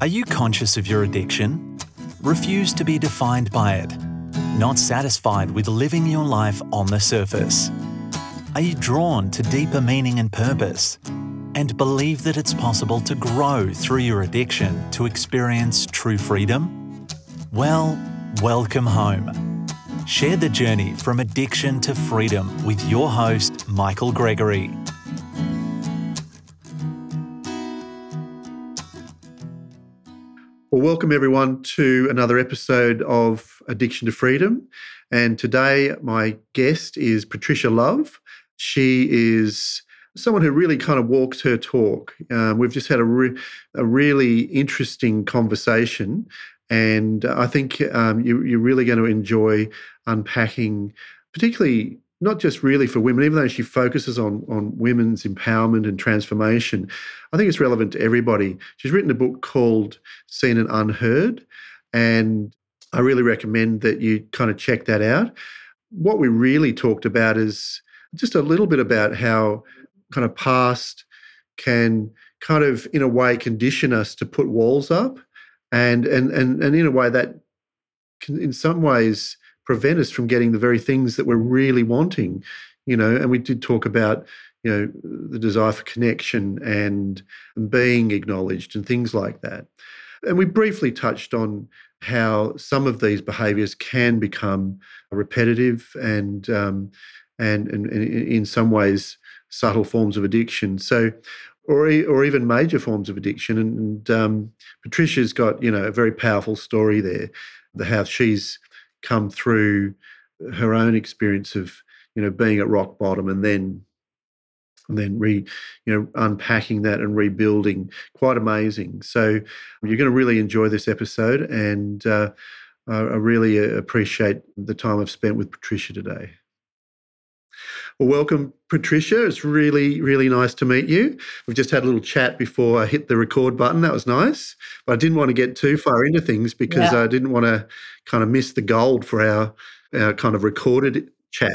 Are you conscious of your addiction? Refuse to be defined by it. Not satisfied with living your life on the surface? Are you drawn to deeper meaning and purpose? And believe that it's possible to grow through your addiction to experience true freedom? Well, welcome home. Share the journey from addiction to freedom with your host, Michael Gregory. Well, welcome everyone to another episode of Addiction to Freedom. And today my guest is Patricia Love. She is someone who really kind of walks her talk. We've just had a really interesting conversation, and I think you're really going to enjoy unpacking, particularly not just really for women, even though she focuses on women's empowerment and transformation. I think it's relevant to everybody. She's written a book called Seen and Unheard, and I really recommend that you kind of check that out. What we really talked about is just a little bit about how kind of past can kind of, in a way, condition us to put walls up and in a way that can in some ways prevent us from getting the very things that we're really wanting, you know. And we did talk about, you know, the desire for connection and being acknowledged and things like that. And we briefly touched on how some of these behaviours can become repetitive and in some ways subtle forms of addiction, or even major forms of addiction. And Patricia's got, you know, a very powerful story there, how she's come through her own experience of, you know, being at rock bottom and then unpacking that and rebuilding. Quite amazing. So you're going to really enjoy this episode, and I really appreciate the time I've spent with Patricia today. Well, welcome, Patricia. It's really, really nice to meet you. We've just had a little chat before I hit the record button. That was nice. But I didn't want to get too far into things because I didn't want to kind of miss the gold for our kind of recorded chat.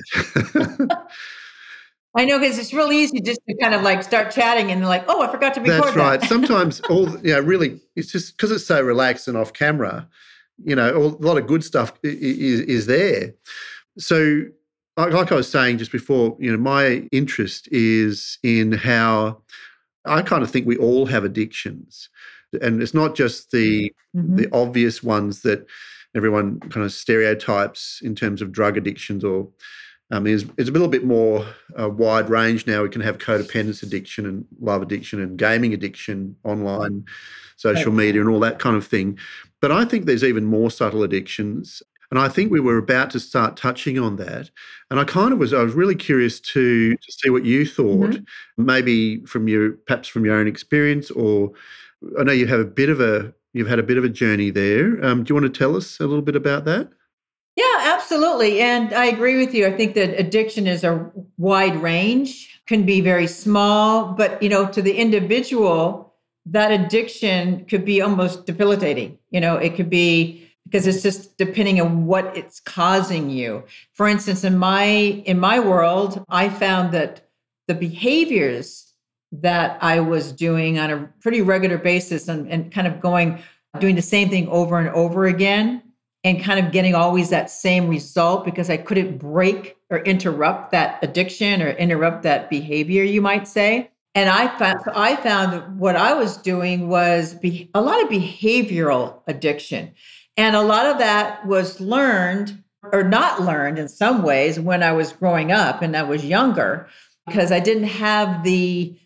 I know, because it's really easy just to kind of like start chatting and like, oh, I forgot to record that. That's right. Sometimes really, it's just because it's so relaxed and off camera, you know, a lot of good stuff is there. So, like I was saying just before, you know, my interest is in how I kind of think we all have addictions, and it's not just the obvious ones that everyone kind of stereotypes in terms of drug addictions, or it's a little bit more wide range now. We can have codependence addiction and love addiction and gaming addiction, online, social media, and all that kind of thing. But I think there's even more subtle addictions. And I think we were about to start touching on that. And I was really curious to see what you thought, maybe perhaps from your own experience, or I know you have you've had a bit of a journey there. Do you want to tell us a little bit about that? Yeah, absolutely. And I agree with you. I think that addiction is a wide range, can be very small, but, you know, to the individual, that addiction could be almost debilitating. You know, it could be, because it's just depending on what it's causing you. For instance, in my world, I found that the behaviors that I was doing on a pretty regular basis and kind of doing the same thing over and over again, and kind of getting always that same result, because I couldn't break or interrupt that addiction or interrupt that behavior, you might say. And I found that what I was doing was a lot of behavioral addiction. And a lot of that was learned or not learned in some ways when I was growing up and I was younger, because I didn't have the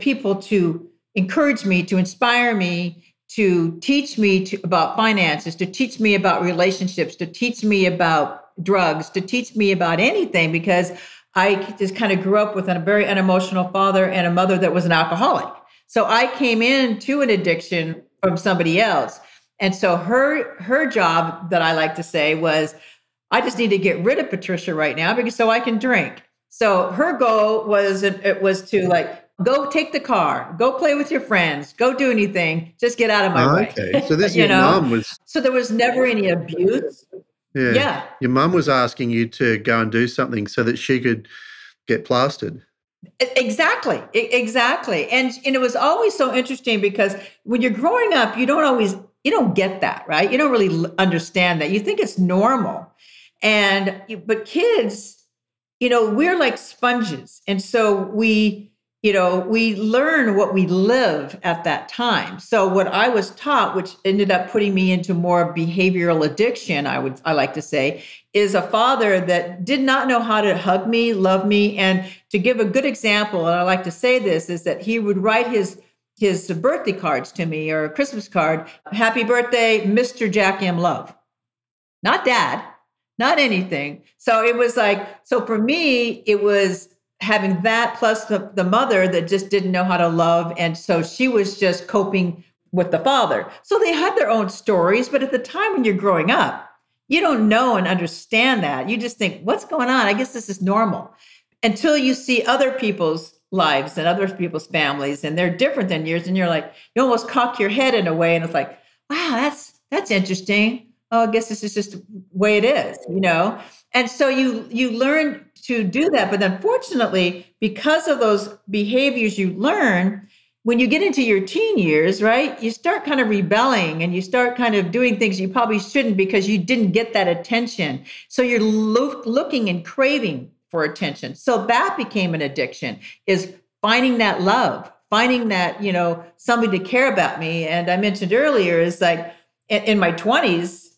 people to encourage me, to inspire me, to teach me about finances, to teach me about relationships, to teach me about drugs, to teach me about anything, because I just kind of grew up with a very unemotional father and a mother that was an alcoholic. So I came into an addiction from somebody else. And so her job, that I like to say, was, I just need to get rid of Patricia right now because so I can drink. So her goal was to like, go take the car, go play with your friends, go do anything, just get out of my way. Okay, so this your mum was... So there was never any abuse. Yeah. Your mum was asking you to go and do something so that she could get plastered. Exactly. And it was always so interesting because when you're growing up, you don't get that, right? You don't really understand that. You think it's normal. But kids, we're like sponges. And so we learn what we live at that time. So what I was taught, which ended up putting me into more behavioral addiction, I like to say, is a father that did not know how to hug me, love me. And to give a good example, and I like to say this, is that he would write his birthday cards to me, or a Christmas card, happy birthday, Mr. Jack M. Love. Not dad, not anything. So it was so for me, it was having that plus the mother that just didn't know how to love. And so she was just coping with the father. So they had their own stories. But at the time when you're growing up, you don't know and understand that. You just think, what's going on? I guess this is normal. Until you see other people's lives and other people's families, and they're different than yours, and you're like, you almost cock your head in a way, and it's like, wow, that's interesting. Oh, I guess this is just the way it is, And so you learn to do that, but unfortunately, because of those behaviors you learn, when you get into your teen years, right, you start kind of rebelling and you start kind of doing things you probably shouldn't because you didn't get that attention. So you're looking and craving for attention. So that became an addiction, is finding that love, finding that, somebody to care about me. And I mentioned earlier is like in my 20s,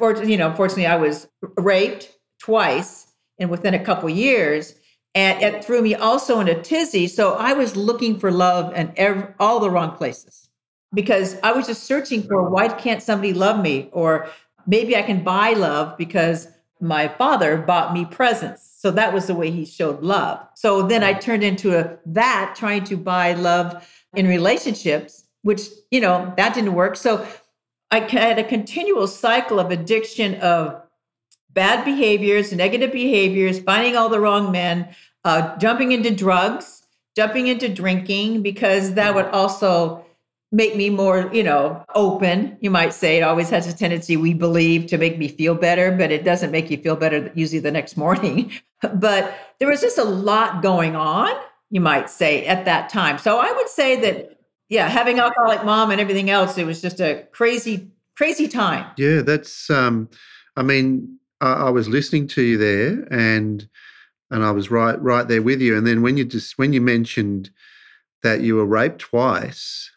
fortunately, I was raped twice and within a couple years, and it threw me also in a tizzy. So I was looking for love in all the wrong places because I was just searching for, why can't somebody love me? Or maybe I can buy love because my father bought me presents. So that was the way he showed love. So then I turned into trying to buy love in relationships, which, that didn't work. So I had a continual cycle of addiction of bad behaviors, negative behaviors, finding all the wrong men, jumping into drugs, jumping into drinking, because that would also make me more, open, you might say. It always has a tendency, we believe, to make me feel better, but it doesn't make you feel better usually the next morning. But there was just a lot going on, you might say, at that time. So I would say that, yeah, having alcoholic mom and everything else, it was just a crazy, crazy time. Yeah, that's, I was listening to you there and I was right there with you. And then when you mentioned that you were raped twice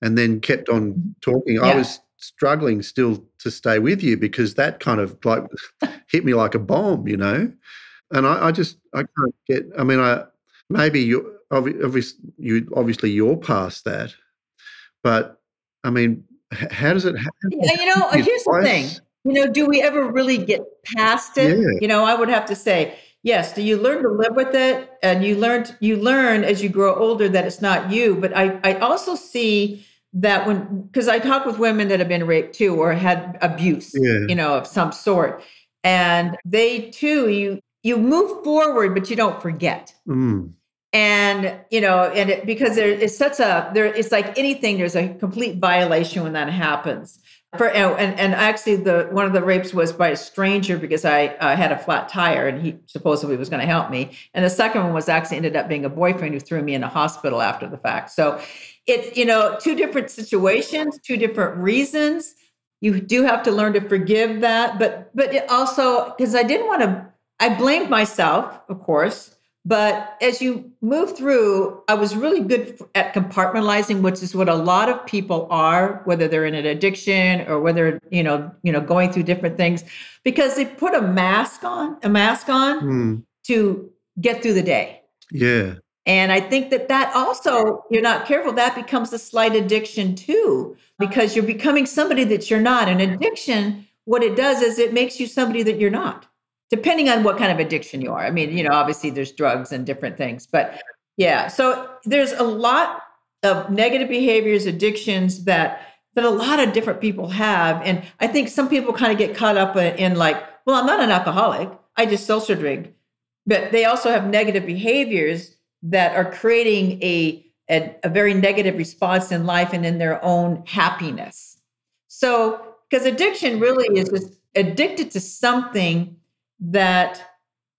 and then kept on talking, yeah. I was struggling still to stay with you because that kind of like hit me like a bomb, And I can't get, maybe you. Obviously, you're past that, but how does it happen? Yeah, here's the thing. Do we ever really get past it? Yeah. I would have to say yes. Do you learn to live with it, and you learn as you grow older that it's not you? But I also see that because I talk with women that have been raped too or had abuse, of some sort, and they too you move forward, but you don't forget. Mm. And, because it's like anything, there's a complete violation when that happens. And actually one of the rapes was by a stranger because I had a flat tire and he supposedly was going to help me. And the second one was actually ended up being a boyfriend who threw me in a hospital after the fact. So it's, two different situations, two different reasons. You do have to learn to forgive that. But it also, because I blamed myself, of course. But as you move through, I was really good at compartmentalizing, which is what a lot of people are, whether they're in an addiction or whether, going through different things, because they put a mask on to get through the day. Yeah. And I think that also, you're not careful, that becomes a slight addiction too, because you're becoming somebody that you're not. And addiction, what it does is it makes you somebody that you're not. Depending on what kind of addiction you are. Obviously there's drugs and different things, but yeah. So there's a lot of negative behaviors, addictions that a lot of different people have. And I think some people kind of get caught up in like, well, I'm not an alcoholic. I just social drink. But they also have negative behaviors that are creating a very negative response in life and in their own happiness. So, because addiction really is just addicted to something that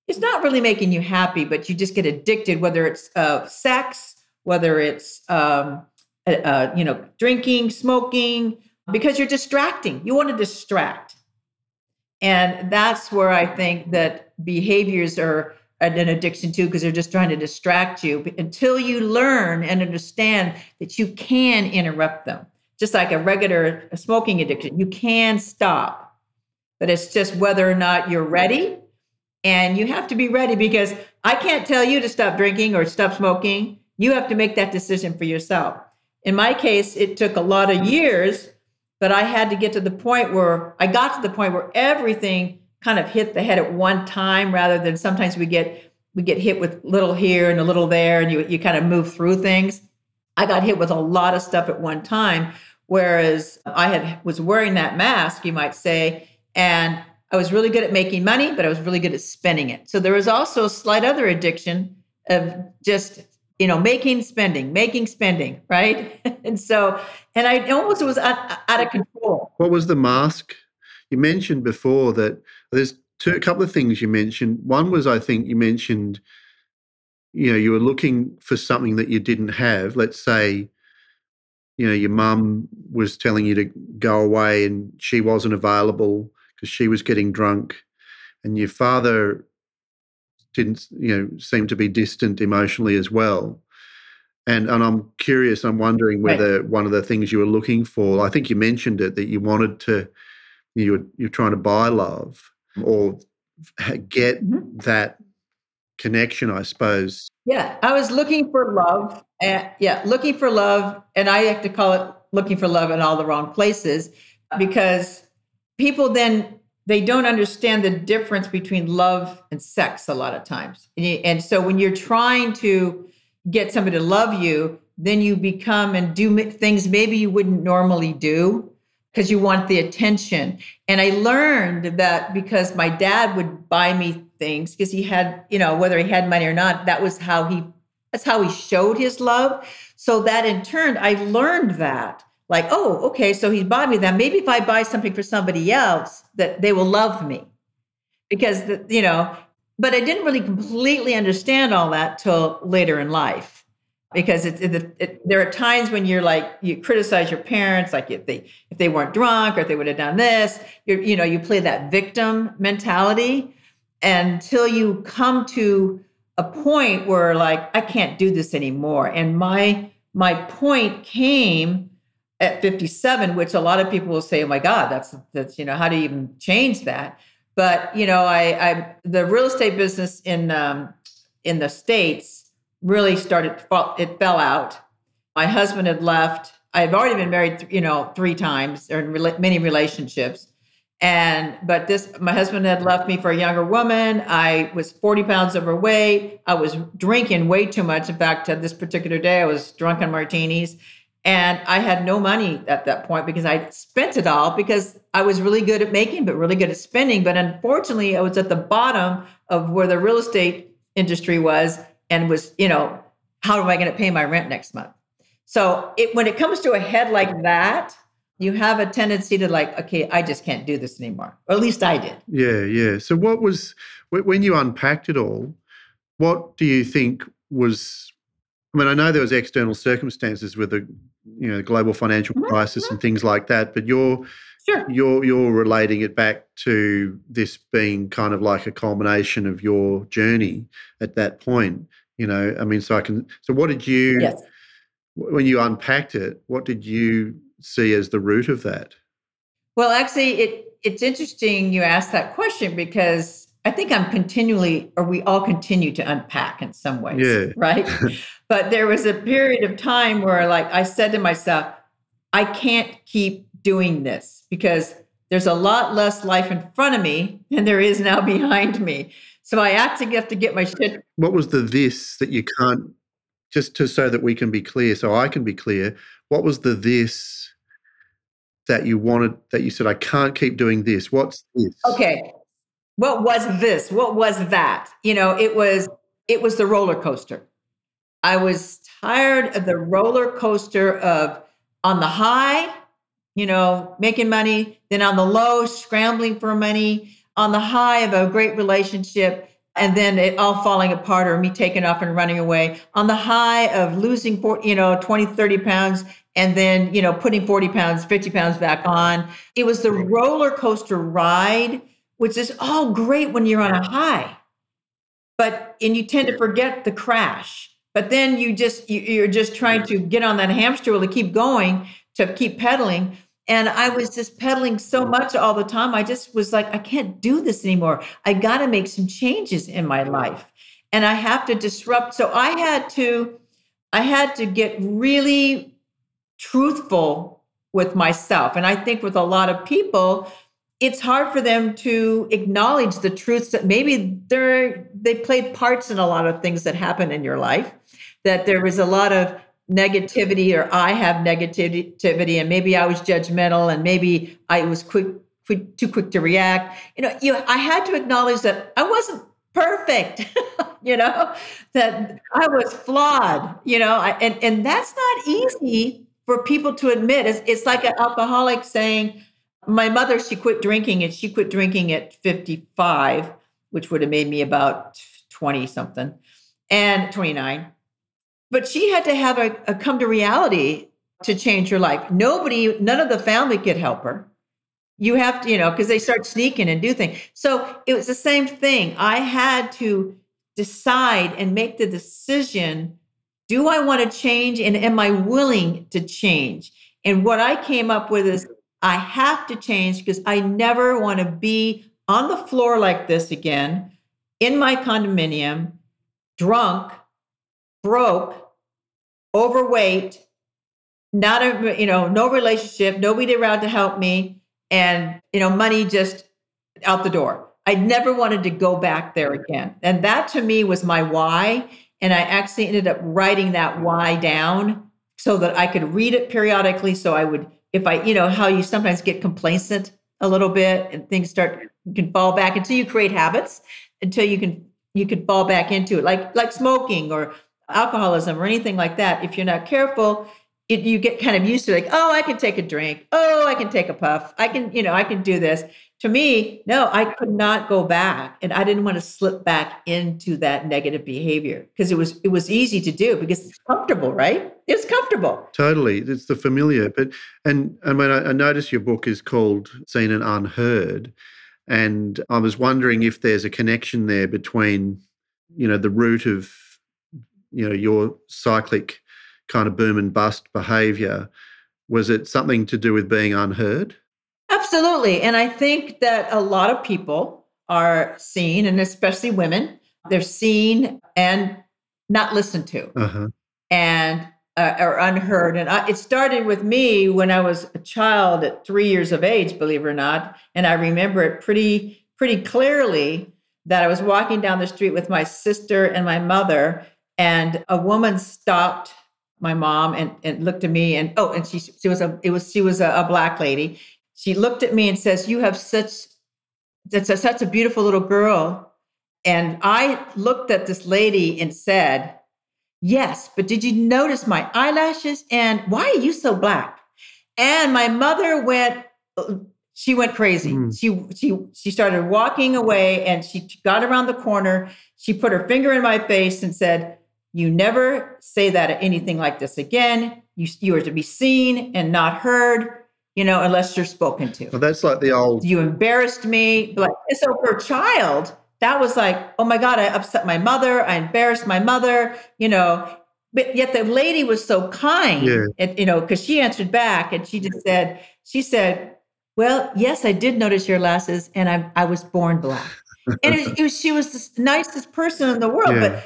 it's not really making you happy, but you just get addicted, whether it's sex, whether it's, drinking, smoking, because you're distracting. You want to distract. And that's where I think that behaviors are an addiction too, because they're just trying to distract you until you learn and understand that you can interrupt them. Just like a regular smoking addiction, you can stop, but it's just whether or not you're ready. And you have to be ready, because I can't tell you to stop drinking or stop smoking. You have to make that decision for yourself. In my case, it took a lot of years, but I had to get to the point where I got to the point where everything kind of hit the head at one time, rather than sometimes we get hit with little here and a little there, and you kind of move through things. I got hit with a lot of stuff at one time, whereas I was wearing that mask, you might say, and I was really good at making money, but I was really good at spending it. So there was also a slight other addiction of just, making spending, right? And I almost was out of control. What was the mask? You mentioned before that there's a couple of things you mentioned. One was, I think you mentioned, you were looking for something that you didn't have. Let's say, your mum was telling you to go away and she wasn't available because she was getting drunk, and your father didn't, seem to be distant emotionally as well. And I'm curious, I'm wondering whether one of the things you were looking for, I think you mentioned it, that you wanted to, you're trying to buy love or get that connection, I suppose. Yeah, I was looking for love. Looking for love. And I have to call it looking for love in all the wrong places, because people then, they don't understand the difference between love and sex a lot of times. And so when you're trying to get somebody to love you, then you become and do things maybe you wouldn't normally do because you want the attention. And I learned that because my dad would buy me things, because he had, whether he had money or not, that's how he showed his love. So that in turn, I learned that. Like, oh, okay, so he bought me that. Maybe if I buy something for somebody else, that they will love me, because, but I didn't really completely understand all that till later in life, because there are times when you're like, you criticize your parents, like if they weren't drunk or if they would have done this, you play that victim mentality until you come to a point where like, I can't do this anymore. And my point came at 57, which a lot of people will say, oh my God, that's how do you even change that? But I the real estate business in the States really fell out. My husband had left. I've already been married, 3 times or in many relationships, my husband had left me for a younger woman. I was 40 pounds overweight. I was drinking way too much. In fact, this particular day, I was drunk on martinis. And I had no money at that point because I spent it all, because I was really good at making, but really good at spending. But unfortunately, I was at the bottom of where the real estate industry was, and was, how am I going to pay my rent next month? So when it comes to a head like that, you have a tendency to like, okay, I just can't do this anymore. Or at least I did. Yeah, yeah. So when you unpacked it all, what do you think was... I mean, I know there was external circumstances with the, the global financial crisis and things like that, but you're relating it back to this being kind of like a culmination of your journey at that point, I mean, so what did you, when you unpacked it, what did you see as the root of that? Well, actually, it's interesting you asked that question, because I think we all continue to unpack in some ways, right? But there was a period of time where like I said to myself, I can't keep doing this, because there's a lot less life in front of me than there is now behind me. So I actually have to get my shit. What was the this that you can't, so that we can be clear, so I can be clear, what was the this that you wanted, that you said, I can't keep doing this? What's this? Okay. What was this? What was that? It was the roller coaster. I was tired of the roller coaster of on the high, making money, then on the low, scrambling for money, on the high of a great relationship, and then it all falling apart or me taking off and running away on the high of losing 20, 30 pounds and then, putting 40 pounds, 50 pounds back on. It was the roller coaster ride, which is all great when you're on a high, and you tend to forget the crash, but then you're just trying to get on that hamster wheel to keep going, to keep pedaling. And I was just pedaling so much all the time. I just was like, I can't do this anymore. I got to make some changes in my life, and I have to disrupt. So I had to get really truthful with myself. And I think with a lot of people, it's hard for them to acknowledge the truths that maybe they played parts in a lot of things that happen in your life, that there was a lot of negativity, or I have negativity, and maybe I was judgmental, and maybe I was too quick to react. I had to acknowledge that I wasn't perfect, that I was flawed, and that's not easy for people to admit. It's like an alcoholic saying, my mother, she quit drinking, and she quit drinking at 55, which would have made me about 20 something and 29. But she had to have a come to reality to change her life. None of the family could help her. You have to, because they start sneaking and do things. So it was the same thing. I had to decide and make the decision, do I want to change, and am I willing to change? And what I came up with is I have to change because I never want to be on the floor like this again, in my condominium, drunk, broke, overweight, no relationship, nobody around to help me, and, money just out the door. I never wanted to go back there again. And that to me was my why. And I actually ended up writing that why down so that I could read it periodically. So I would, if I, how you sometimes get complacent a little bit and things you can fall back until you create habits, until you can fall back into it, like smoking or alcoholism or anything like that. If you're not careful, you get kind of used to like, oh, I can take a drink. Oh, I can take a puff. I can do this. To me, no, I could not go back. And I didn't want to slip back into that negative behavior because it was easy to do because it's comfortable, right? It's comfortable. Totally. It's the familiar. And when I notice your book is called Seen and Unheard, and I was wondering if there's a connection there between, the root of, your cyclic kind of boom and bust behavior. Was it something to do with being unheard? Absolutely. And I think that a lot of people are seen, and especially women, they're seen and not listened to and are unheard. And it started with me when I was a child at 3 years of age, believe it or not. And I remember it pretty clearly that I was walking down the street with my sister and my mother, and a woman stopped my mom and looked at me, and she was a black lady. She looked at me and says, "You have such a beautiful little girl." And I looked at this lady and said, "Yes, but did you notice my eyelashes? And why are you so black?" And my mother she went crazy. Mm. She started walking away, and she got around the corner. She put her finger in my face and said, "You never say that at anything like this again. You are to be seen and not heard, unless you're spoken to." Well, that's like the old... You embarrassed me. Like, so for a child... That was like, oh my God, I upset my mother. I embarrassed my mother, But yet the lady was so kind, because she answered back, and she said, "Well, yes, I did notice your lashes, and I was born black." And she was the nicest person in the world. Yeah. But,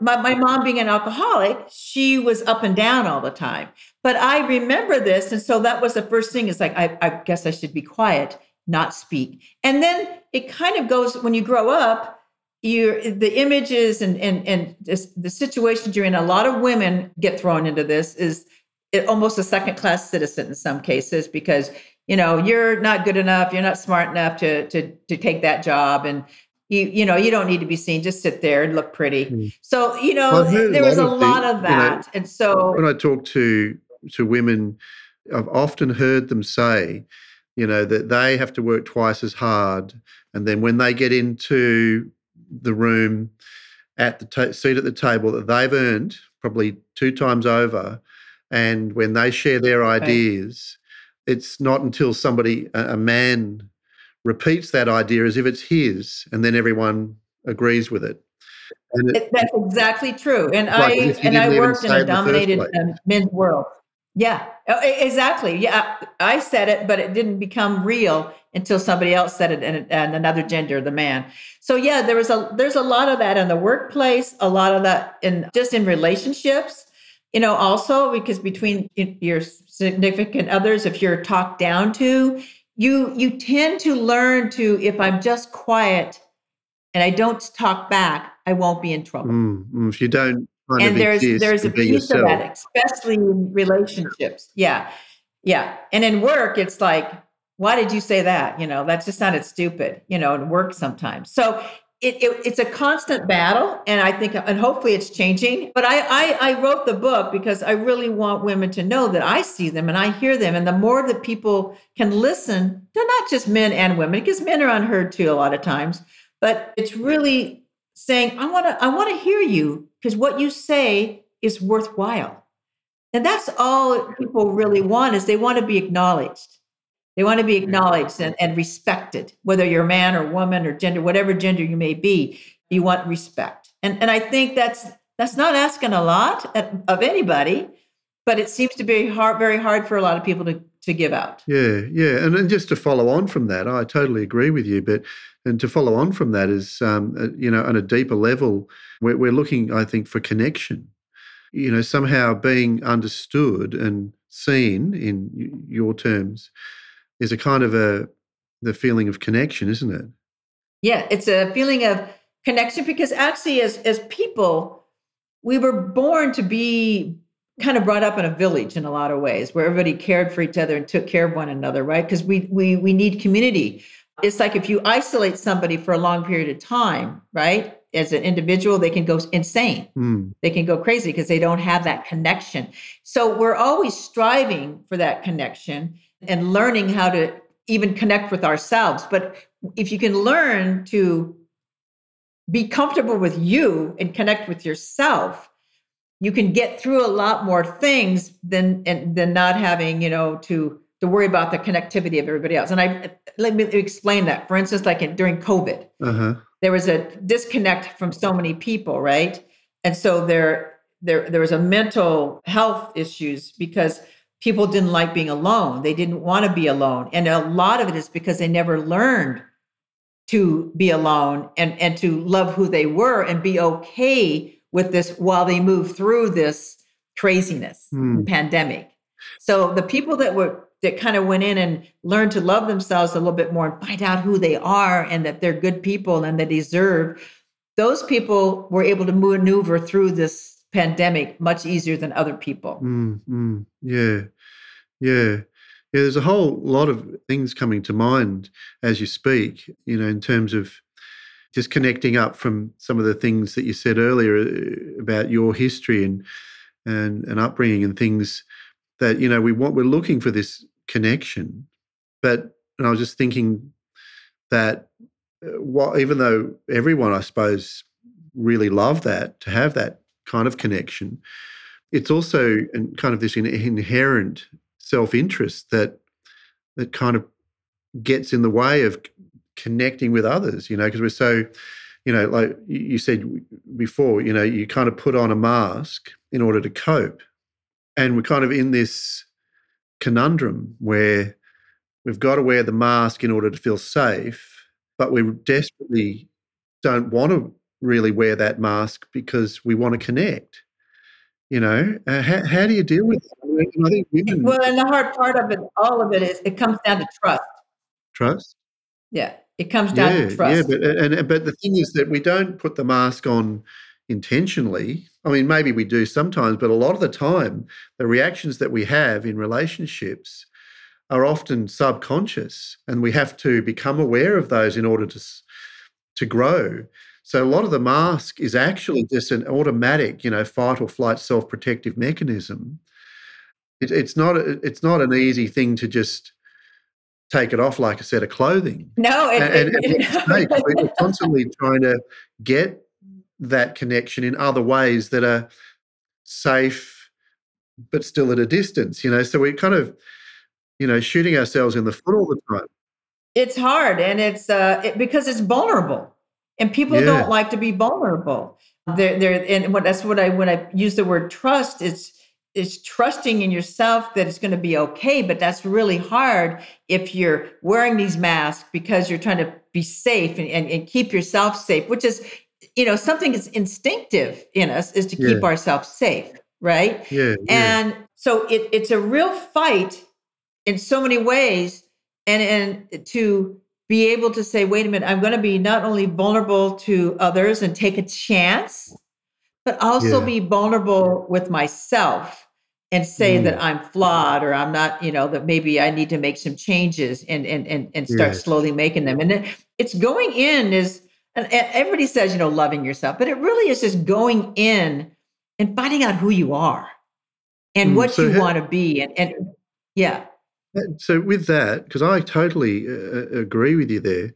my mom being an alcoholic, she was up and down all the time. But I remember this. And so that was the first thing. It's like, I guess I should be quiet, not speak. And then it kind of goes, when you grow up, the images and the situations you're in, a lot of women get thrown into this, is almost a second-class citizen in some cases, because, you're not good enough, you're not smart enough to take that job, and you don't need to be seen, just sit there and look pretty. Mm. So, there was a lot of that. And so... When I talk to women, I've often heard them say, that they have to work twice as hard. And then when they get into the room at the seat at the table that they've earned probably 2 times over, and when they share their ideas, it's not until somebody, a man, repeats that idea as if it's his, and then everyone agrees with it. And that's exactly true. And I worked in a dominated men's world. Yeah, exactly. Yeah, I said it, but it didn't become real until somebody else said it, and another gender, the man. So yeah, there's a lot of that in the workplace, a lot of that in relationships, also because between your significant others, if you're talked down to, you tend to learn to, if I'm just quiet and I don't talk back, I won't be in trouble. If you don't. And there's a piece of that, especially in relationships. Yeah. Yeah. And in work, it's like, why did you say that? That just sounded stupid, in work sometimes. So it's a constant battle. And I think, and hopefully it's changing, but I wrote the book because I really want women to know that I see them and I hear them. And the more that people can listen, they're not just men and women, because men are unheard too a lot of times, but it's really saying, I want to hear you, because what you say is worthwhile. And that's all people really want, is they want to be acknowledged. They want to be acknowledged and respected, whether you're a man or woman or gender, whatever gender you may be, you want respect. And I think that's not asking a lot of anybody, but it seems to be very hard for a lot of people to give out. Yeah. And just to follow on from that, I totally agree with you, and to follow on from that is, on a deeper level, we're looking, I think, for connection. Somehow being understood and seen, in your terms, is a kind of the feeling of connection, isn't it? Yeah, it's a feeling of connection, because actually as people, we were born to be kind of brought up in a village in a lot of ways, where everybody cared for each other and took care of one another, right? Because we need community. It's like if you isolate somebody for a long period of time, right, as an individual, they can go insane. They can go crazy because they don't have that connection. So we're always striving for that connection and learning how to even connect with ourselves. But if you can learn to be comfortable with you and connect with yourself, you can get through a lot more things than not having, to worry about the connectivity of everybody else. And let me explain that. For instance, like during COVID, there was a disconnect from so many people, right? And so there was a mental health issues because people didn't like being alone. They didn't want to be alone. And a lot of it is because they never learned to be alone and to love who they were and be okay with this while they move through this craziness, pandemic. So the people that kind of went in and learned to love themselves a little bit more and find out who they are and that they're good people and they deserve, those people were able to maneuver through this pandemic much easier than other people. Yeah. There's a whole lot of things coming to mind as you speak, in terms of just connecting up from some of the things that you said earlier about your history and upbringing and things that, we're looking for this connection. And I was just thinking that even though everyone, I suppose, really loved that, to have that kind of connection, it's also kind of this inherent self-interest that kind of gets in the way of connecting with others, because we're so, like you said before, you kind of put on a mask in order to cope. And we're kind of in this conundrum where we've got to wear the mask in order to feel safe, but we desperately don't want to really wear that mask because we want to connect. How do you deal with it? I think women... Well, and the hard part of it, all of it, is it comes down to trust. Trust? Yeah, it comes down to trust. Yeah, but the thing is that we don't put the mask on intentionally. I mean, maybe we do sometimes, but a lot of the time, the reactions that we have in relationships are often subconscious, and we have to become aware of those in order to grow. So a lot of the mask is actually just an automatic, fight or flight self-protective mechanism. It's not an easy thing to just take it off like a set of clothing. No, and we're constantly trying to get that connection in other ways that are safe but still at a distance, you know. So we're kind of, you know, shooting ourselves in the foot all the time. It's hard, and it's because it's vulnerable, and people don't like to be vulnerable. When I use the word trust, it's trusting in yourself that it's going to be okay, but that's really hard if you're wearing these masks because you're trying to be safe and keep yourself safe, which is, you know, something that's instinctive in us is to keep ourselves safe, right? Yeah. And so it's a real fight in so many ways, and to be able to say, wait a minute, I'm going to be not only vulnerable to others and take a chance, but also be vulnerable with myself. And say that I'm flawed, or I'm not, you know, that maybe I need to make some changes and start slowly making them. And then it's going in and everybody says, you know, loving yourself, but it really is just going in and finding out who you are and what you want to be. So with that, because I totally agree with you there,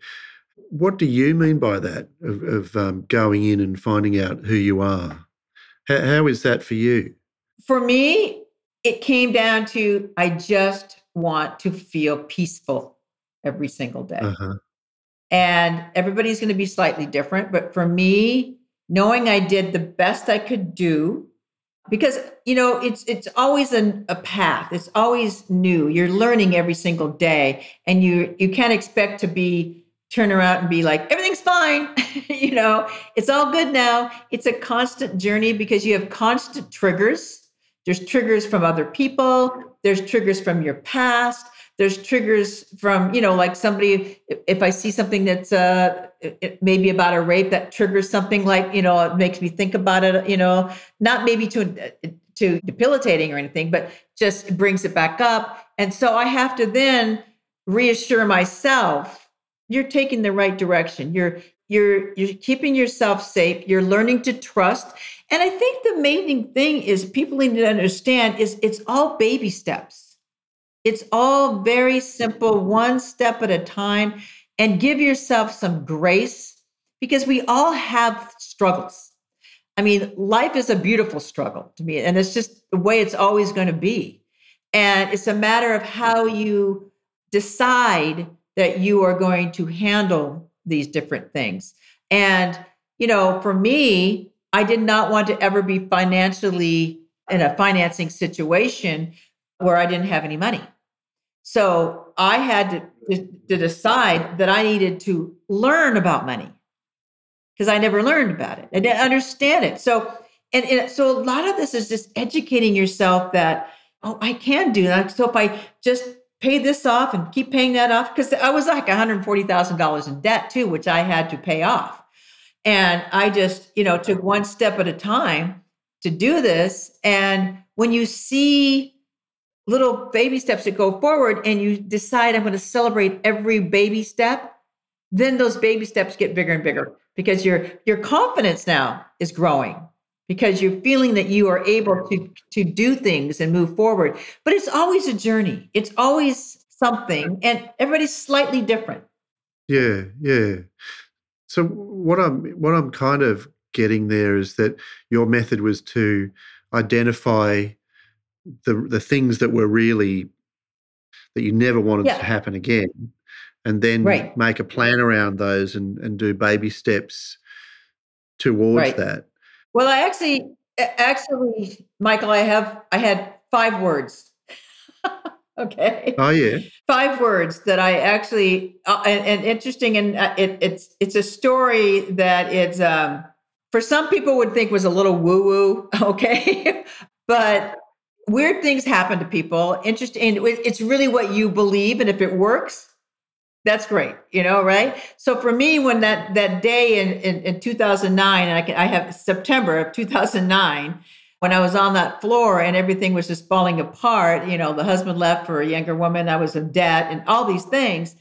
what do you mean by that of going in and finding out who you are? How is that for you? For me, it came down to I just want to feel peaceful every single day. Uh-huh. And everybody's going to be slightly different. But for me, knowing I did the best I could do, because, you know, it's always a path. It's always new. You're learning every single day. And you can't expect to turn around and be like, everything's fine. You know, it's all good now. It's a constant journey because you have constant triggers. There's triggers from other people. There's triggers from your past. There's triggers from, you know, like somebody, if I see something that's maybe about a rape, that triggers something like, you know, it makes me think about it, you know, not maybe too debilitating or anything, but just brings it back up. And so I have to then reassure myself, you're taking the right direction. You're keeping yourself safe. You're learning to trust. And I think the main thing is people need to understand is it's all baby steps. It's all very simple, one step at a time, and give yourself some grace because we all have struggles. I mean, life is a beautiful struggle to me, and it's just the way it's always going to be. And it's a matter of how you decide that you are going to handle these different things. And, you know, for me, I did not want to ever be financially in a financing situation where I didn't have any money. So I had to decide that I needed to learn about money because I never learned about it. I didn't understand it. So, so a lot of this is just educating yourself that, oh, I can do that. So if I just pay this off and keep paying that off, because I was like $140,000 in debt too, which I had to pay off. And I just, you know, took one step at a time to do this. And when you see little baby steps that go forward and you decide I'm going to celebrate every baby step, then those baby steps get bigger and bigger because your confidence now is growing because you're feeling that you are able to do things and move forward. But it's always a journey. It's always something, and everybody's slightly different. Yeah, yeah. So what I'm kind of getting there is that your method was to identify the things that were really that you never wanted to happen again, and then make a plan around those and do baby steps towards that. Well, I actually, Michael, I had 5 words. Okay. Oh yeah. 5 words that I actually and interesting, and it's a story that it's for some people would think was a little woo-woo. Okay, but weird things happen to people. Interesting. It's really what you believe. And if it works, that's great, you know, right? So for me, when that day in 2009, and I have September of 2009, when I was on that floor and everything was just falling apart, you know, the husband left for a younger woman, I was in debt and all these things.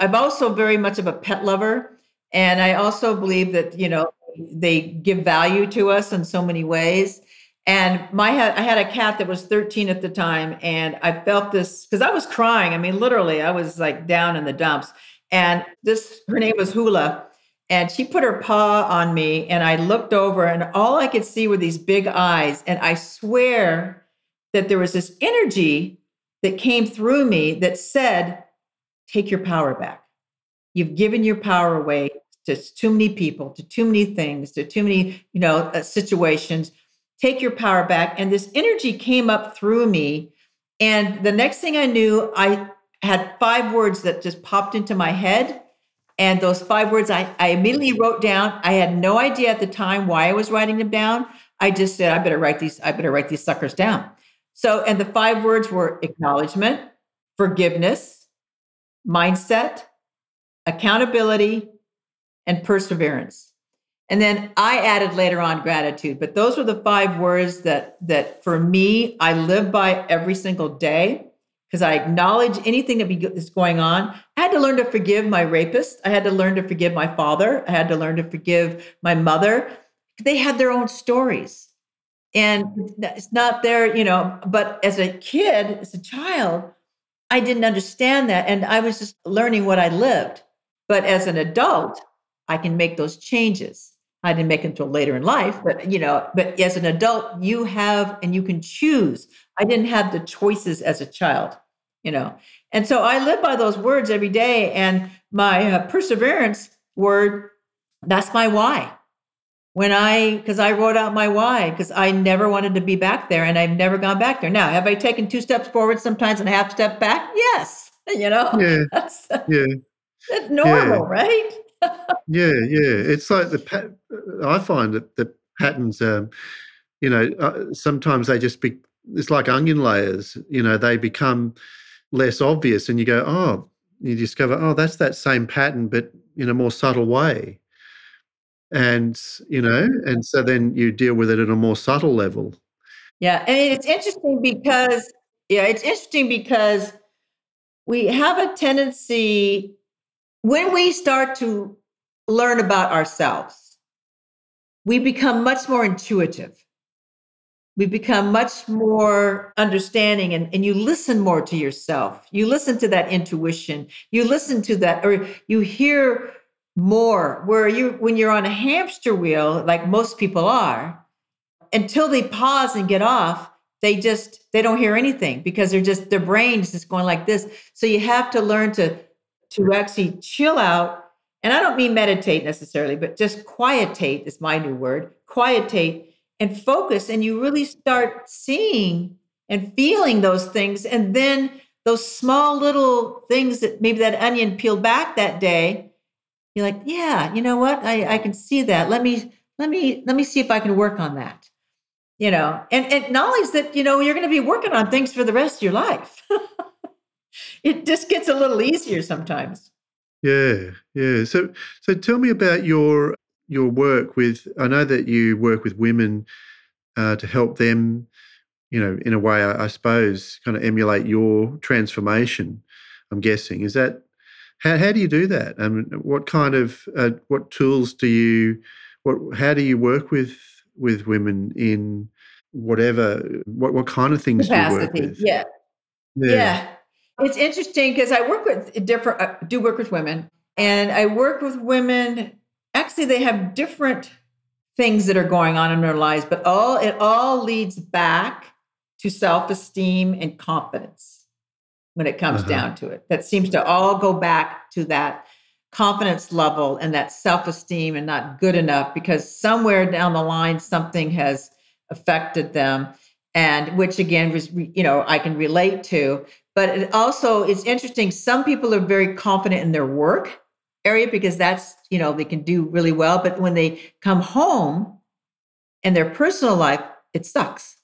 I'm also very much of a pet lover. And I also believe that, you know, they give value to us in so many ways. And I had a cat that was 13 at the time, and I felt this because I was crying. I mean, literally, I was like down in the dumps. And her name was Hula, and she put her paw on me, and I looked over, and all I could see were these big eyes. And I swear that there was this energy that came through me that said, take your power back. You've given your power away to too many people, to too many things, to too many, situations. Take your power back. And this energy came up through me. And the next thing I knew, I had 5 words that just popped into my head. And those 5 words I immediately wrote down. I had no idea at the time why I was writing them down. I just said, I better write these suckers down. So, and the 5 words were acknowledgement, forgiveness, mindset, accountability, and perseverance. And then I added later on gratitude, but those were the 5 words that for me, I live by every single day because I acknowledge anything that is going on. I had to learn to forgive my rapist. I had to learn to forgive my father. I had to learn to forgive my mother. They had their own stories and it's not their, but as a child, I didn't understand that. And I was just learning what I lived. But as an adult, I can make those changes. I didn't make them until later in life, but as an adult, you have, and you can choose. I didn't have the choices as a child, And so I live by those words every day. And my perseverance word, that's my why. Because I wrote out my why, because I never wanted to be back there and I've never gone back there. Now, have I taken 2 steps forward sometimes and a half step back? Yes. Yeah. That's normal, right? It's like I find that the patterns, sometimes they just be. It's like onion layers. They become less obvious, and you go, oh, you discover, oh, that's that same pattern, but in a more subtle way. And and so then you deal with it at a more subtle level. Yeah, and it's interesting because we have a tendency. When we start to learn about ourselves, we become much more intuitive. We become much more understanding and you listen more to yourself. You listen to that intuition. You listen to that, or you hear more when you're on a hamster wheel, like most people are, until they pause and get off, they don't hear anything because their brain's just going like this. So you have to learn to actually chill out. And I don't mean meditate necessarily, but just quietate is my new word, quietate and focus. And you really start seeing and feeling those things. And then those small little things that maybe that onion peeled back that day, you're like, yeah, you know what? I can see that. Let me see if I can work on that. And acknowledge that, you're going to be working on things for the rest of your life. It just gets a little easier sometimes. Yeah. So tell me about your work with. I know that you work with women to help them, in a way, I suppose, kind of emulate your transformation. I'm guessing is that how do you do that? I mean, what kind of what tools do you? How do you work with women in whatever? What kind of things capacity. Do you work with? Yeah. It's interesting because I work with women, and I work with women. Actually, they have different things that are going on in their lives, but it all leads back to self-esteem and confidence when it comes down to it. That seems to all go back to that confidence level and that self-esteem and not good enough because somewhere down the line, something has affected them. And which again, I can relate to, but it's interesting. Some people are very confident in their work area because that's, they can do really well. But when they come home and their personal life, it sucks.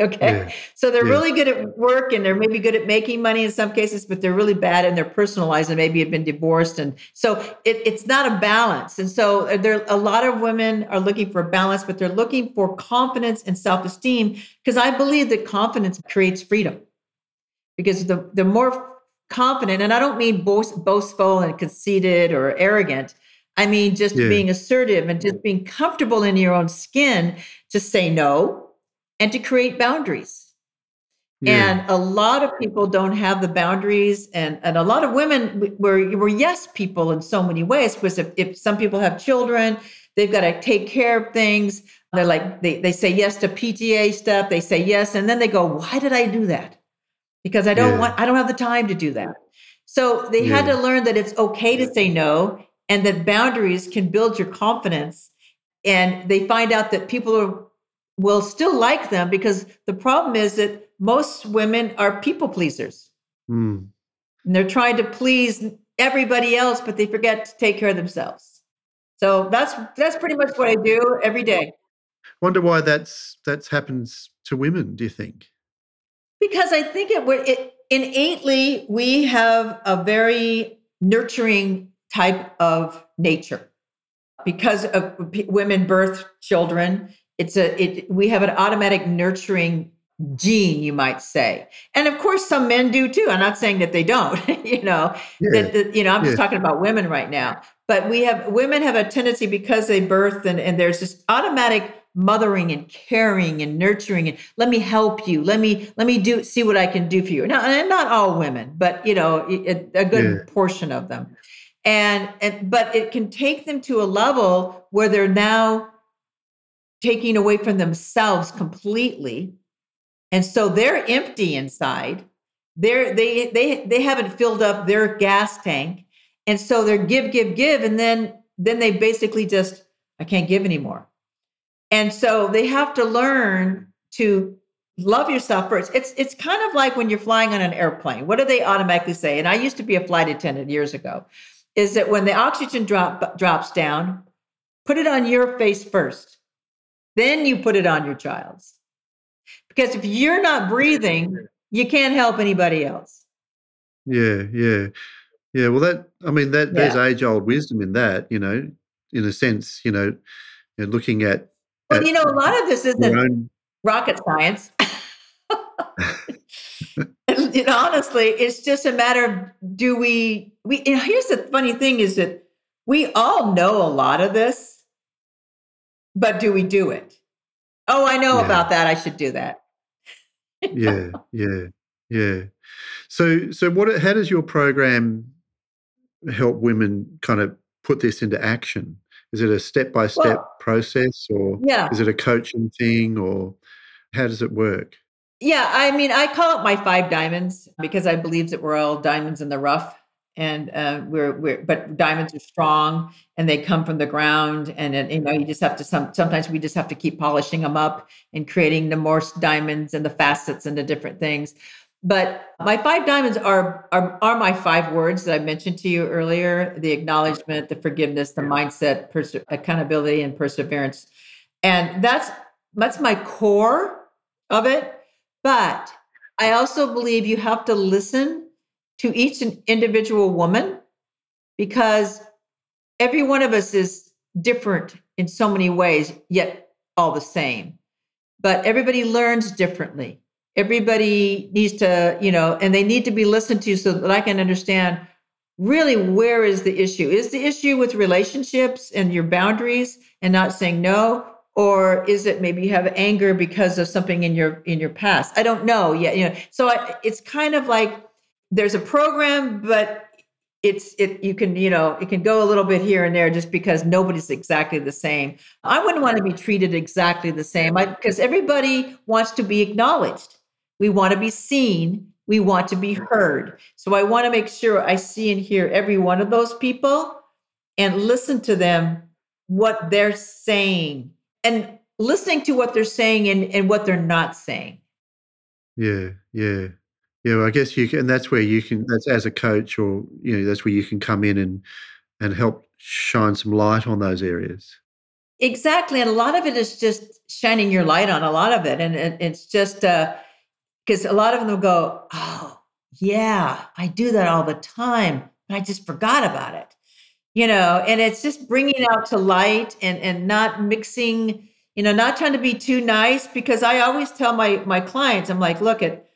Okay. Yeah. So they're really good at work and they're maybe good at making money in some cases, but they're really bad in their personal lives and maybe have been divorced. And so it's not a balance. And so a lot of women are looking for a balance, but they're looking for confidence and self-esteem because I believe that confidence creates freedom because the more confident, and I don't mean boastful and conceited or arrogant. I mean, just being assertive and just being comfortable in your own skin to say no, and to create boundaries. Yeah. And a lot of people don't have the boundaries. And a lot of women were yes people in so many ways, because if some people have children, they've got to take care of things. They're like, they say yes to PTA stuff. They say yes. And then they go, why did I do that? Because I don't I don't have the time to do that. So they had to learn that it's okay to say no, and that boundaries can build your confidence. And they find out that people will still like them, because the problem is that most women are people pleasers. Mm. And they're trying to please everybody else, but they forget to take care of themselves. So that's pretty much what I do every day. Wonder why that's happens to women, do you think? Because I think it innately, we have a very nurturing type of nature. Because of women birth children, we have an automatic nurturing gene, you might say. And of course, some men do too. I'm not saying that they don't, I'm just talking about women right now. But women have a tendency, because they birth and there's this automatic mothering and caring and nurturing and let me help you. Let me see what I can do for you. Now, and not all women, but a good portion of them. But it can take them to a level where they're now taking away from themselves completely. And so they're empty inside. They haven't filled up their gas tank. And so they're give. And then they basically just, I can't give anymore. And so they have to learn to love yourself first. It's kind of like when you're flying on an airplane. What do they automatically say? And I used to be a flight attendant years ago, is that when the oxygen drops down, put it on your face first. Then you put it on your child's. Because if you're not breathing, you can't help anybody else. Yeah. Well, there's age-old wisdom in that, in a sense, looking at... Well, a lot of this isn't rocket science. And honestly, it's just a matter of here's the funny thing is that we all know a lot of this, but do we do it? Oh, I know about that. I should do that. Yeah. So how does your program help women kind of put this into action? Is it a step-by-step process, or is it a coaching thing, or how does it work? Yeah, I call it my 5 diamonds, because I believe that we're all diamonds in the rough, and but diamonds are strong and they come from the ground, and you just have to sometimes we just have to keep polishing them up and creating the more diamonds and the facets and the different things. But my 5 diamonds are my 5 words that I mentioned to you earlier: the acknowledgement, the forgiveness, the mindset, accountability, and perseverance. And that's my core of it. But I also believe you have to listen to each individual woman, because every one of us is different in so many ways, yet all the same. But everybody learns differently. Everybody needs to, and they need to be listened to so that I can understand really where is the issue. Is the issue with relationships and your boundaries and not saying no? Or is it maybe you have anger because of something in your past? I don't know yet. So it's kind of like there's a program, but it can go a little bit here and there, just because nobody's exactly the same. I wouldn't want to be treated exactly the same, because everybody wants to be acknowledged. We want to be seen. We want to be heard. So I want to make sure I see and hear every one of those people and listen to them, what they're saying, and listening to what they're saying and what they're not saying. Yeah. Well, I guess you can, and that's where you can, that's as a coach, or, that's where you can come in and help shine some light on those areas. Exactly. And a lot of it is just shining your light on a lot of it. And it's just, because a lot of them will go, oh, yeah, I do that all the time, but I just forgot about it, and it's just bringing it out to light and not mixing, not trying to be too nice, because I always tell my clients, I'm like, look at,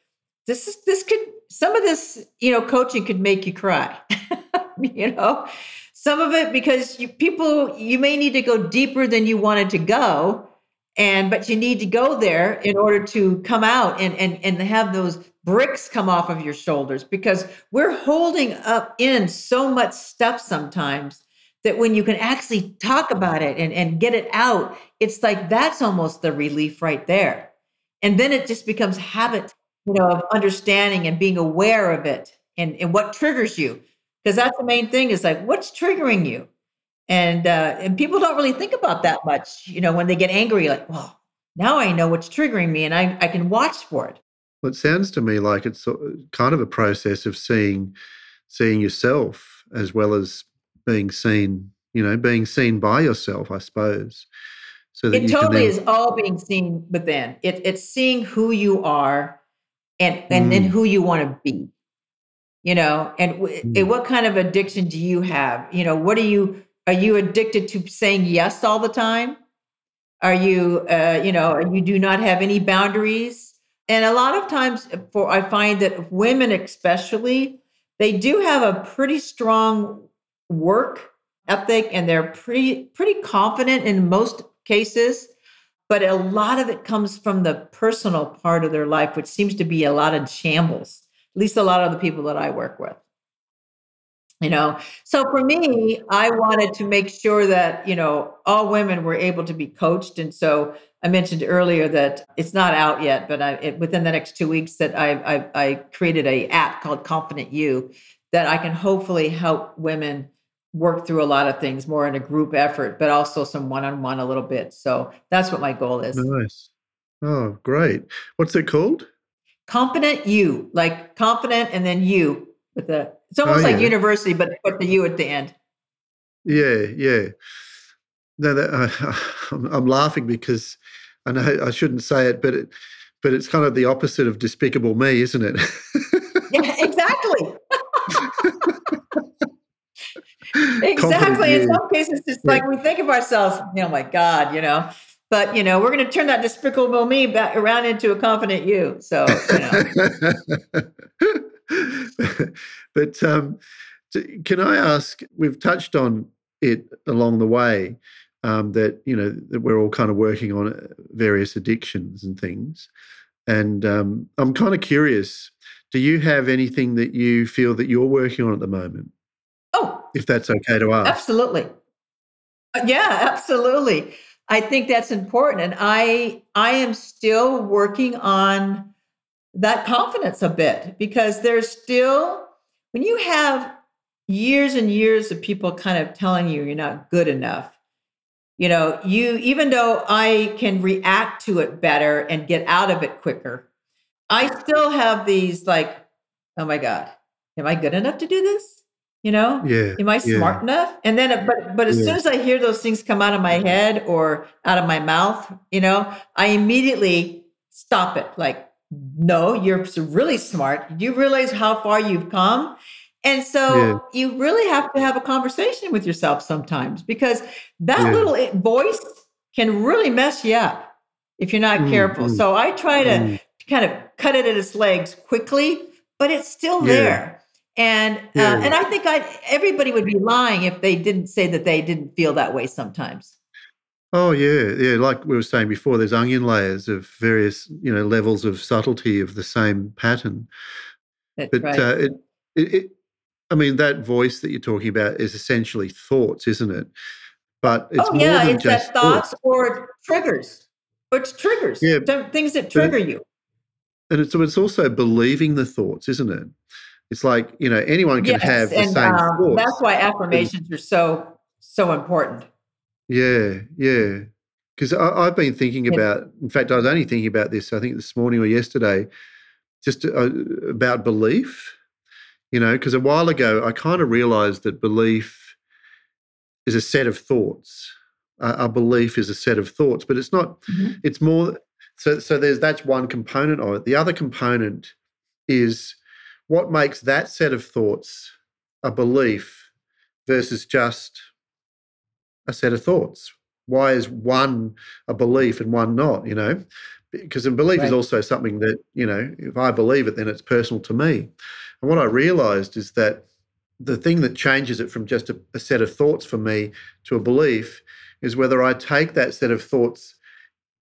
coaching could make you cry, some of it, because you may need to go deeper than you wanted to go. But you need to go there in order to come out and have those bricks come off of your shoulders, because we're holding up in so much stuff sometimes that when you can actually talk about it and get it out, it's like that's almost the relief right there. And then it just becomes habit, of understanding and being aware of it and what triggers you. Because that's the main thing is like, what's triggering you? And people don't really think about that much, when they get angry, like, well, now I know what's triggering me and I can watch for it. Well, it sounds to me like it's kind of a process of seeing yourself as well as being seen, being seen by yourself, I suppose. So that it totally is all being seen within. It's seeing who you are and then who you want to be, and what kind of addiction do you have? Are you addicted to saying yes all the time? Are you, you do not have any boundaries? And a lot of times I find that women especially, they do have a pretty strong work ethic and they're pretty confident in most cases. But a lot of it comes from the personal part of their life, which seems to be a lot of shambles, at least a lot of the people that I work with. So for me, I wanted to make sure that, all women were able to be coached. And so I mentioned earlier that it's not out yet, but within the next 2 weeks that I created an app called Confident You that I can hopefully help women work through a lot of things more in a group effort, but also some one-on-one a little bit. So that's what my goal is. Nice. Oh, great. What's it called? Confident You, like confident and then you with the... It's almost like university, but they put the U at the end. Yeah. No, I'm laughing because I know I shouldn't say it, but it's kind of the opposite of Despicable Me, isn't it? Yeah, exactly. Exactly. In some cases, it's like we think of ourselves, oh my God, But, we're going to turn that Despicable Me back around into a Confident You. So, But can I ask, we've touched on it along the way, that we're all kind of working on various addictions and things. And I'm kind of curious, do you have anything that you feel that you're working on at the moment? Oh. If that's okay to ask. Absolutely. Yeah, absolutely. I think that's important. And I am still working on that confidence a bit, because there's still, when you have years and years of people kind of telling you you're not good enough, even though I can react to it better and get out of it quicker, I still have these like, oh my God, am I good enough to do this? Am I smart enough? And then, but as soon as I hear those things come out of my head or out of my mouth, I immediately stop it. Like, no, you're really smart. You realize how far you've come. And so you really have to have a conversation with yourself sometimes, because that little voice can really mess you up if you're not careful. So I try to kind of cut it at its legs quickly, but it's still there. And I think everybody would be lying if they didn't say that they didn't feel that way sometimes. Oh, yeah. Like we were saying before, there's onion layers of various, levels of subtlety of the same pattern. That's right. That voice that you're talking about is essentially thoughts, isn't it? But it's more than it's just thoughts or triggers. It's triggers, things that trigger you. And it's also believing the thoughts, isn't it? It's like, anyone can have the same thoughts. That's why affirmations are so important. Yeah. Because I've been thinking about, in fact, I was only thinking about this, I think this morning or yesterday, just about belief, because a while ago I kind of realised that belief is a set of thoughts. Our belief is a set of thoughts, but it's not, it's more, so that's one component of it. The other component is what makes that set of thoughts a belief versus just a set of thoughts. Why is one a belief and one not, Because a belief is also something that, if I believe it, then it's personal to me. And what I realised is that the thing that changes it from just a set of thoughts for me to a belief is whether I take that set of thoughts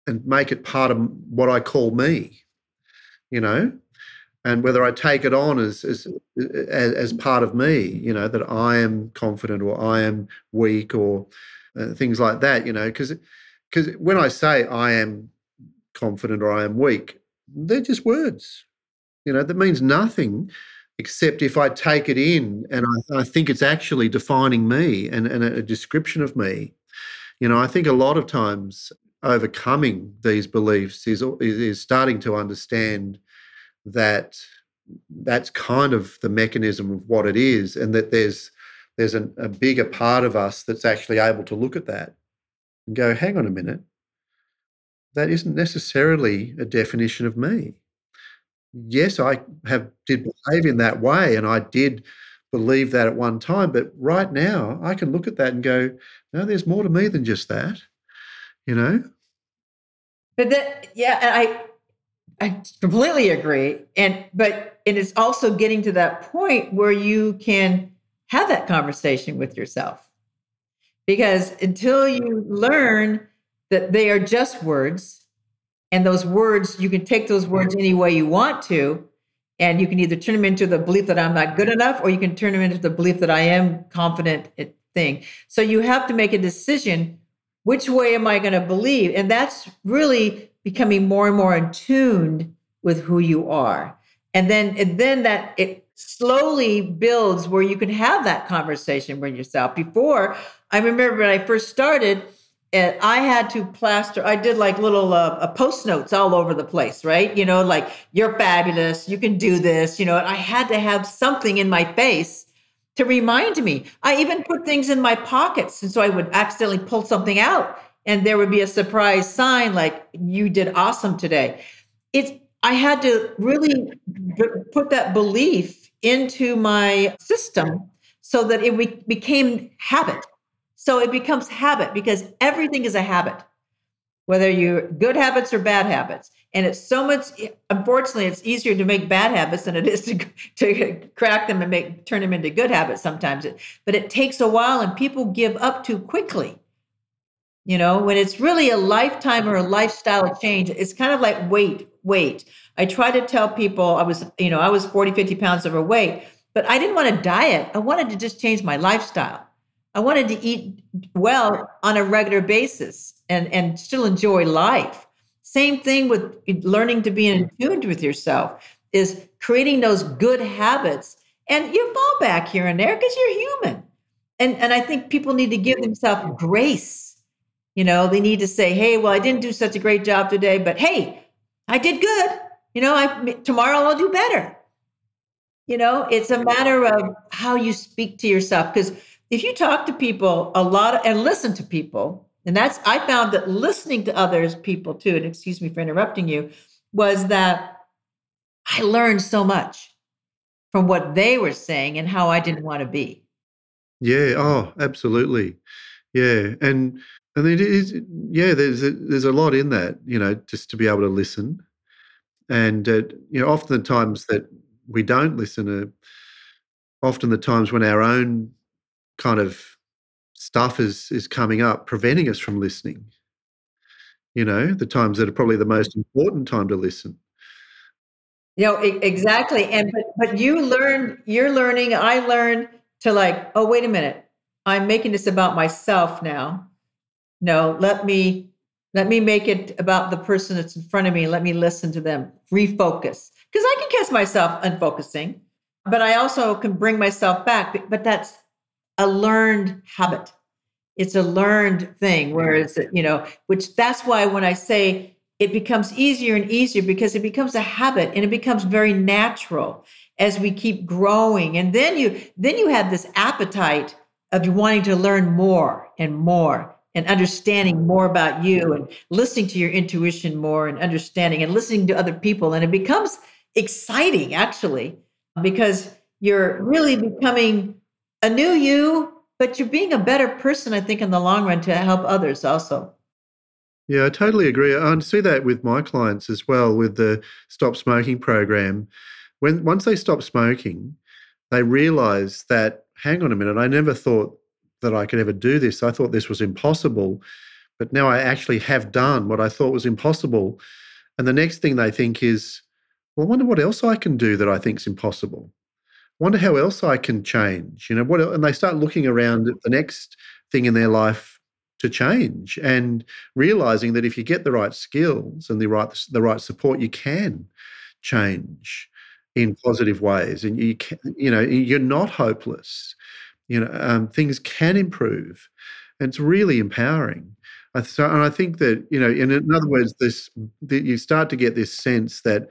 and make it part of what I call me, you know, and whether I take it on as part of me, you know, that I am confident or I am weak or things like that, you know, because when I say I am confident or I am weak, they're just words, you know, that means nothing except if I take it in and I think it's actually defining me and a description of me. You know, I think a lot of times overcoming these beliefs is starting to understand that that's kind of the mechanism of what it is, and that there's a bigger part of us that's actually able to look at that and go, hang on a minute, that isn't necessarily a definition of me. Yes, I did behave in that way and I did believe that at one time, but right now I can look at that and go, no, there's more to me than just that, you know? But that, yeah, and I completely agree. But it's also getting to that point where you can have that conversation with yourself, because until you learn that they are just words, and those words, you can take those words any way you want to, and you can either turn them into the belief that I'm not good enough, or you can turn them into the belief that I am confident at thing. So you have to make a decision, which way am I going to believe? And that's really becoming more and more in tune with who you are. And then that it slowly builds where you can have that conversation with yourself. Before, I remember when I first started, and I had to plaster, I did like little post notes all over the place, right? You know, like, you're fabulous, you can do this, you know, and I had to have something in my face to remind me. I even put things in my pockets, and so I would accidentally pull something out and there would be a surprise sign like, you did awesome today. I had to really put that belief into my system so that it became habit. So it becomes habit, because everything is a habit, whether you're good habits or bad habits. And it's so much, unfortunately, it's easier to make bad habits than it is to crack them and turn them into good habits sometimes. But it takes a while, and people give up too quickly. You know, when it's really a lifetime or a lifestyle change, it's kind of like, wait. I try to tell people I was 40, 50 pounds overweight, but I didn't want to diet. I wanted to just change my lifestyle. I wanted to eat well on a regular basis and still enjoy life. Same thing with learning to be in tune with yourself, is creating those good habits. And you fall back here and there because you're human. And I think people need to give themselves grace. You know, they need to say, hey, well, I didn't do such a great job today, but hey, I did good. You know, tomorrow I'll do better. You know, it's a matter of how you speak to yourself, because if you talk to people a lot and listen to people, and I found that listening to others, people too, and excuse me for interrupting you, was that I learned so much from what they were saying and how I didn't want to be. Yeah. Oh, absolutely. Yeah. And it is, yeah, there's a lot in that, you know, just to be able to listen. And, you know, often the times that we don't listen are often the times when our own kind of stuff is coming up, preventing us from listening. You know, the times that are probably the most important time to listen. You know, exactly. And but you're learning. I learned to like, oh, wait a minute, I'm making this about myself now. No, let me make it about the person that's in front of me. Let me listen to them. Refocus, because I can catch myself unfocusing, but I also can bring myself back. But that's a learned habit. It's a learned thing, whereas, you know, which that's why when I say it becomes easier and easier, because it becomes a habit and it becomes very natural as we keep growing. And then you have this appetite of wanting to learn more and more and understanding more about you and listening to your intuition more and understanding and listening to other people. And it becomes exciting, actually, because you're really becoming a new you, but you're being a better person, I think, in the long run to help others also. Yeah, I totally agree. I see that with my clients as well with the Stop Smoking program. Once they stop smoking, they realize that, hang on a minute, I never thought that I could ever do this. I thought this was impossible. but now I actually have done what I thought was impossible. And the next thing they think is, well, I wonder what else I can do that I think is impossible. I wonder how else I can change. You know, what? And they start looking around at the next thing in their life to change and realizing that if you get the right skills and the right support, you can change in positive ways. And you can, you know, you're not hopeless. You know, things can improve, and it's really empowering. And I think that, you know, in other words, you start to get this sense that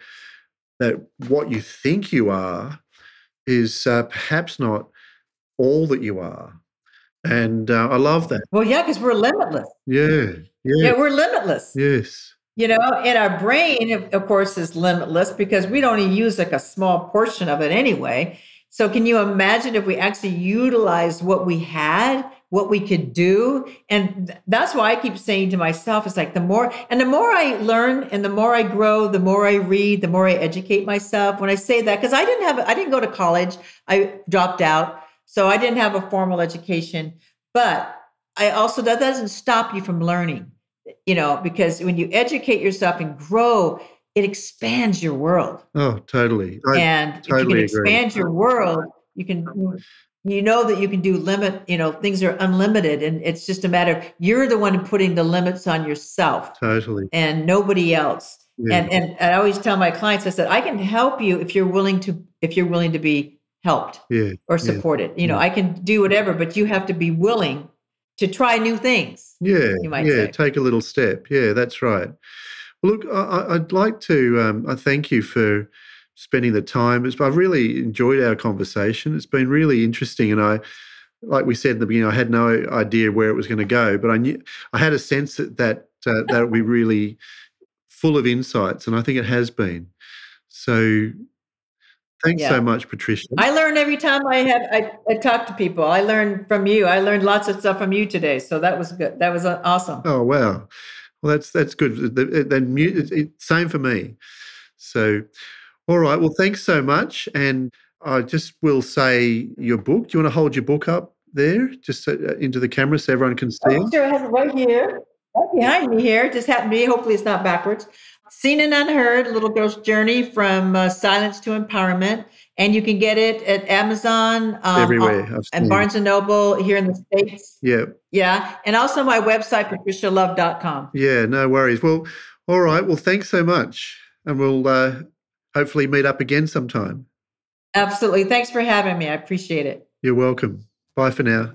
what you think you are is perhaps not all that you are. And I love that. Well, yeah, because we're limitless. Yeah. We're limitless. Yes. You know, and our brain, of course, is limitless because we don't even use like a small portion of it anyway. So can you imagine if we actually utilized what we had, what we could do? And that's why I keep saying to myself, it's like the more I learn and the more I grow, the more I read, the more I educate myself. When I say that, because I didn't go to college, I dropped out. So I didn't have a formal education, but I also, that doesn't stop you from learning, you know, because when you educate yourself and grow, it expands your world. Oh, totally. If you can expand your world, you know that you can do things are unlimited, and it's just a matter of you're the one putting the limits on yourself. Totally. And nobody else. Yeah. And I always tell my clients, I said, I can help you if you're willing to be helped or supported. Yeah. You know, I can do whatever, but you have to be willing to try new things. Yeah. You might say. Take a little step. Yeah, that's right. Look, I'd like to thank you for spending the time. I've really enjoyed our conversation. It's been really interesting, and I, like we said in the beginning, I had no idea where it was going to go, but I had a sense that it would be really full of insights, and I think it has been. So thanks so much, Patricia. I learn every time I talk to people. I learn from you. I learned lots of stuff from you today, so that was good. That was awesome. Oh, wow. Well, that's good. Same for me. So, all right. Well, thanks so much. And I just will say your book. Do you want to hold your book up there just into the camera so everyone can see? Oh, sure. I have it right here. Right behind me here. It just happened to be. Hopefully it's not backwards. Seen and Unheard, Little Girl's Journey from Silence to Empowerment. And you can get it at Amazon and Barnes & Noble here in the States. Yeah. Yeah. And also my website, patricialove.com. Yeah, no worries. Well, all right. Well, thanks so much. And we'll hopefully meet up again sometime. Absolutely. Thanks for having me. I appreciate it. You're welcome. Bye for now.